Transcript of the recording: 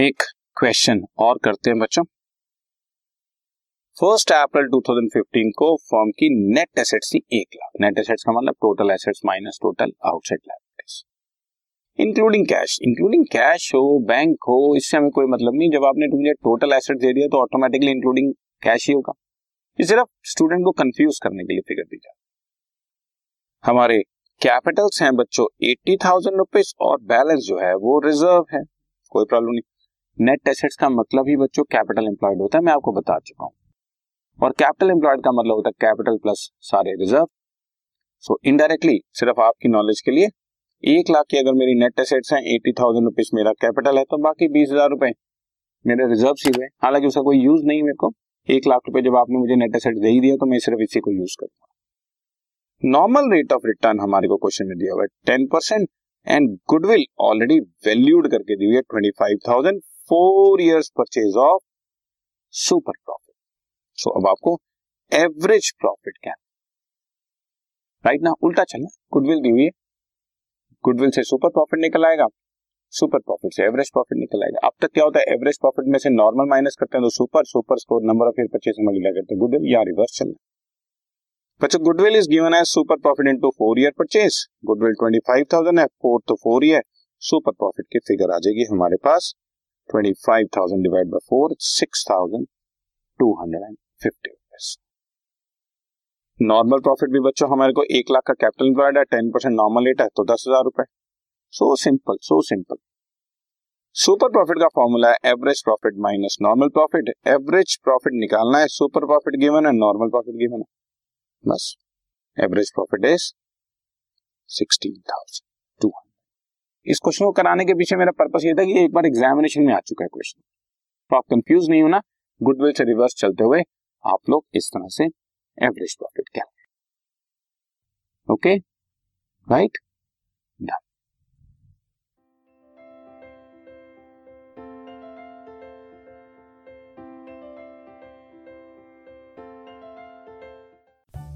एक क्वेश्चन और करते हैं बच्चों। 1 अप्रैल 2015 को फर्म की नेट एसेट्स थी 1 लाख। नेट एसेट्स का मतलब total assets minus total outside liabilities, including cash. Including cash हो, बैंक हो, इससे हमें कोई मतलब नहीं। जब आपने मुझे टोटल एसेट्स दे दिया तो ऑटोमेटिकली इंक्लूडिंग कैश ही होगा। ये सिर्फ स्टूडेंट को कंफ्यूज करने के लिए फिगर दी जाती। हमारे कैपिटल्स हैं बच्चों 80,000 रुपीज और बैलेंस जो है वो रिजर्व है, कोई प्रॉब्लम नहीं। नेट एसेट्स का मतलब ही बच्चों कैपिटल एम्प्लॉयड होता है, मैं आपको बता चुका हूँ। और कैपिटल एम्प्लॉयड का मतलब होता है कैपिटल प्लस सारे रिजर्व। सो इनडायरेक्टली सिर्फ आपकी नॉलेज के लिए 1 लाख की अगर मेरी नेट एसेट्स हैं, 80,000 रुपीज मेरा कैपिटल है, तो बाकी 20,000 रुपए मेरे रिजर्व्स ही हुए। हालांकि उसका कोई यूज नहीं, मेरे को 1 लाख रुपए जब आपने मुझे नेट एसेट दे ही दिया तो मैं सिर्फ इसी को यूज करूंगा। नॉर्मल रेट ऑफ रिटर्न हमारे को क्वेश्चन में दिया हुआ है 10% एंड गुडविल ऑलरेडी वैल्यूड करके दी हुई है 25,000, 4 years purchase of super profit. So अब आपको एवरेज प्रॉफिट क्या राइट ना, उल्टा चलना। गुडविल दी हुई है, गुडविल से सुपर प्रॉफिट निकल आएगा, सुपर प्रॉफिट से एवरेज प्रॉफिट निकल आएगा। अब तक क्या होता है, एवरेज प्रॉफिट में से नॉर्मल माइनस करते हैं तो super, super score number of year purchase में मिला करते हैं गुडविल, या रिवर्स चलना। बच्चों goodwill is given as super profit into 4 year purchase. Goodwill 25,000 है, 4 तो 4 ईयर, सुपर प्रॉफिट की फिगर आ जाएगी हमारे पास 25,000 divide by 4, 6,250 rupees. Normal profit भी बच्चों हमारे को 1 लाख का कैपिटल एम्प्लॉयड है, 10% नॉर्मल रेट है तो 10,000 रुपए। So simple, so simple. Super profit का फॉर्मूला है average profit minus normal profit. Average profit निकालना है, सुपर प्रॉफिट गिवन है, नॉर्मल प्रॉफिट गिवन है, बस। Average profit is 16,200। इस क्वेश्चन को कराने के पीछे मेरा पर्पस ये था कि एक बार एग्जामिनेशन में आ चुका है क्वेश्चन, तो आप कंफ्यूज नहीं होना। गुडविल से रिवर्स चलते हुए आप लोग इस तरह से एवरेज प्रॉफिट क्या है, ओके राइट।